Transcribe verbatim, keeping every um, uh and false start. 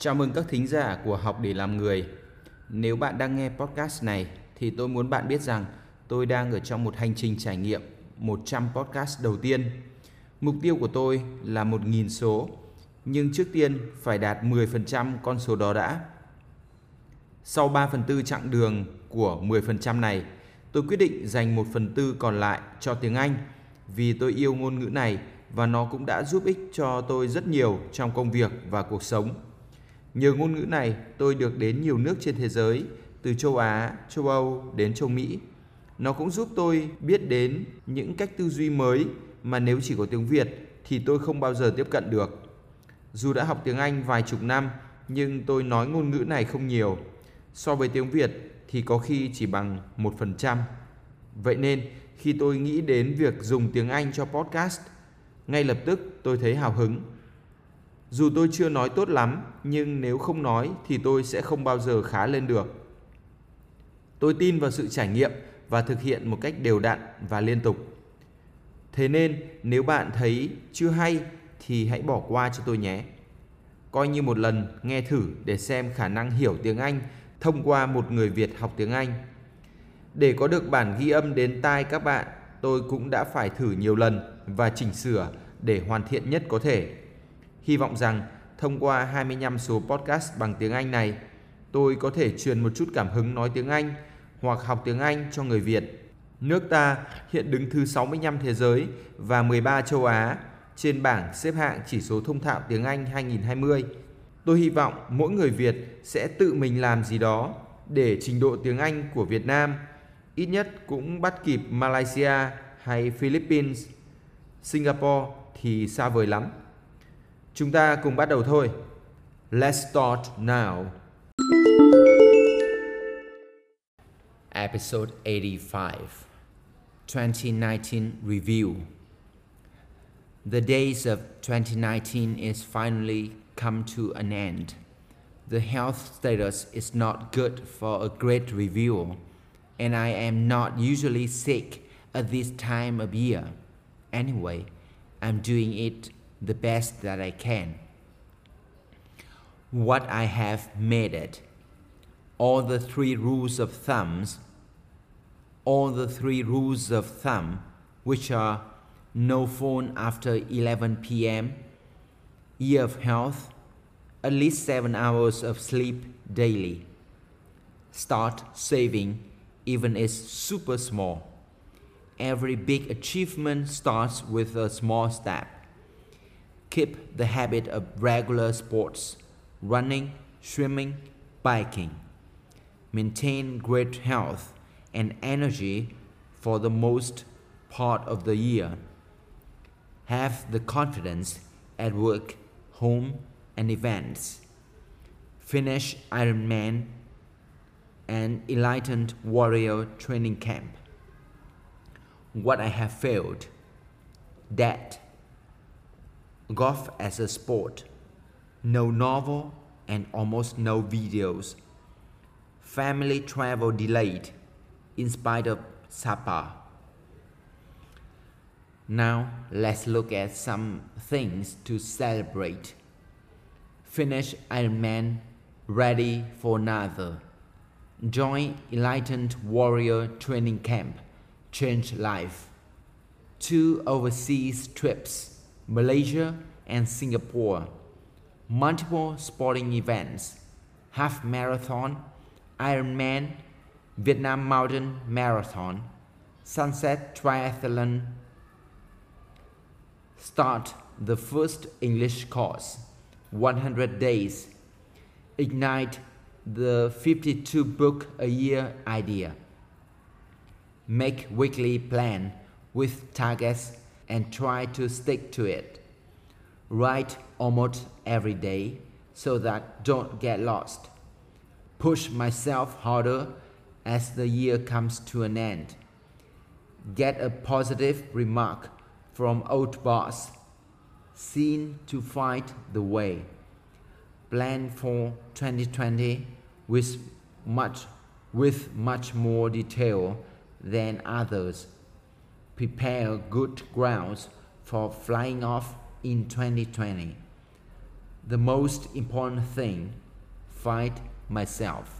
Chào mừng các thính giả của Học để làm người. Nếu bạn đang nghe podcast này thì tôi muốn bạn biết rằng tôi đang ở trong một hành trình trải nghiệm một trăm podcast đầu tiên. Mục tiêu của tôi là một nghìn số, nhưng trước tiên phải đạt mười phần trăm con số đó đã. Sau ba phần tư chặng đường của mười phần trăm này, tôi quyết định dành một phần tư còn lại cho tiếng Anh vì tôi yêu ngôn ngữ này và nó cũng đã giúp ích cho tôi rất nhiều trong công việc và cuộc sống. Nhờ ngôn ngữ này, tôi được đến nhiều nước trên thế giới, từ châu Á, châu Âu đến châu Mỹ. Nó cũng giúp tôi biết đến những cách tư duy mới mà nếu chỉ có tiếng Việt thì tôi không bao giờ tiếp cận được. Dù đã học tiếng Anh vài chục năm, nhưng tôi nói ngôn ngữ này không nhiều. So với tiếng Việt thì có khi chỉ bằng một phần trăm. Vậy nên, khi tôi nghĩ đến việc dùng tiếng Anh cho podcast, ngay lập tức tôi thấy hào hứng. Dù tôi chưa nói tốt lắm, nhưng nếu không nói thì tôi sẽ không bao giờ khá lên được. Tôi tin vào sự trải nghiệm và thực hiện một cách đều đặn và liên tục. Thế nên, nếu bạn thấy chưa hay thì hãy bỏ qua cho tôi nhé. Coi như một lần nghe thử để xem khả năng hiểu tiếng Anh thông qua một người Việt học tiếng Anh. Để có được bản ghi âm đến tai các bạn, tôi cũng đã phải thử nhiều lần và chỉnh sửa để hoàn thiện nhất có thể. Hy vọng rằng thông qua hai mươi lăm số podcast bằng tiếng Anh này, tôi có thể truyền một chút cảm hứng nói tiếng Anh hoặc học tiếng Anh cho người Việt. Nước ta hiện đứng thứ sáu mươi lăm thế giới và mười ba châu Á trên bảng xếp hạng chỉ số thông thạo tiếng Anh hai nghìn không trăm hai mươi. Tôi hy vọng mỗi người Việt sẽ tự mình làm gì đó để trình độ tiếng Anh của Việt Nam ít nhất cũng bắt kịp Malaysia hay Philippines. Singapore thì xa vời lắm. Chúng ta cùng bắt đầu thôi. Let's start now. Episode eighty-five, twenty nineteen Review. The days of twenty nineteen is finally come to an end. The health status is not good for a great reviewer, and I am not usually sick at this time of year. Anyway, I'm doing it the best that I can. What I have made it. All the three rules of thumbs, all the three rules of thumb, which are no phone after eleven p.m., year of health, at least seven hours of sleep daily. Start saving, even if super small. Every big achievement starts with a small step. Keep the habit of regular sports, running, swimming, biking. Maintain great health and energy for the most part of the year. Have the confidence at work, home, and events. Finish Ironman and Enlightened Warrior Training Camp. What I have failed. Debt. Golf as a sport, no novel and almost no videos. Family travel delayed, in spite of Sapa. Now let's look at some things to celebrate. Finish Ironman, ready for another. Join Enlightened Warrior Training Camp, change life. Two overseas trips, Malaysia and Singapore, multiple sporting events, half marathon, Ironman, Vietnam Mountain Marathon, Sunset Triathlon. Start the first English course, one hundred days. Ignite the fifty-two book a year idea. Make weekly plan with targets and try to stick to it. Write almost every day so that don't get lost. Push myself harder as the year comes to an end. Get a positive remark from old boss. Seen to find the way. Plan for twenty twenty with much, with much more detail than others. Prepare good grounds for flying off in twenty twenty. the most important thing, find myself.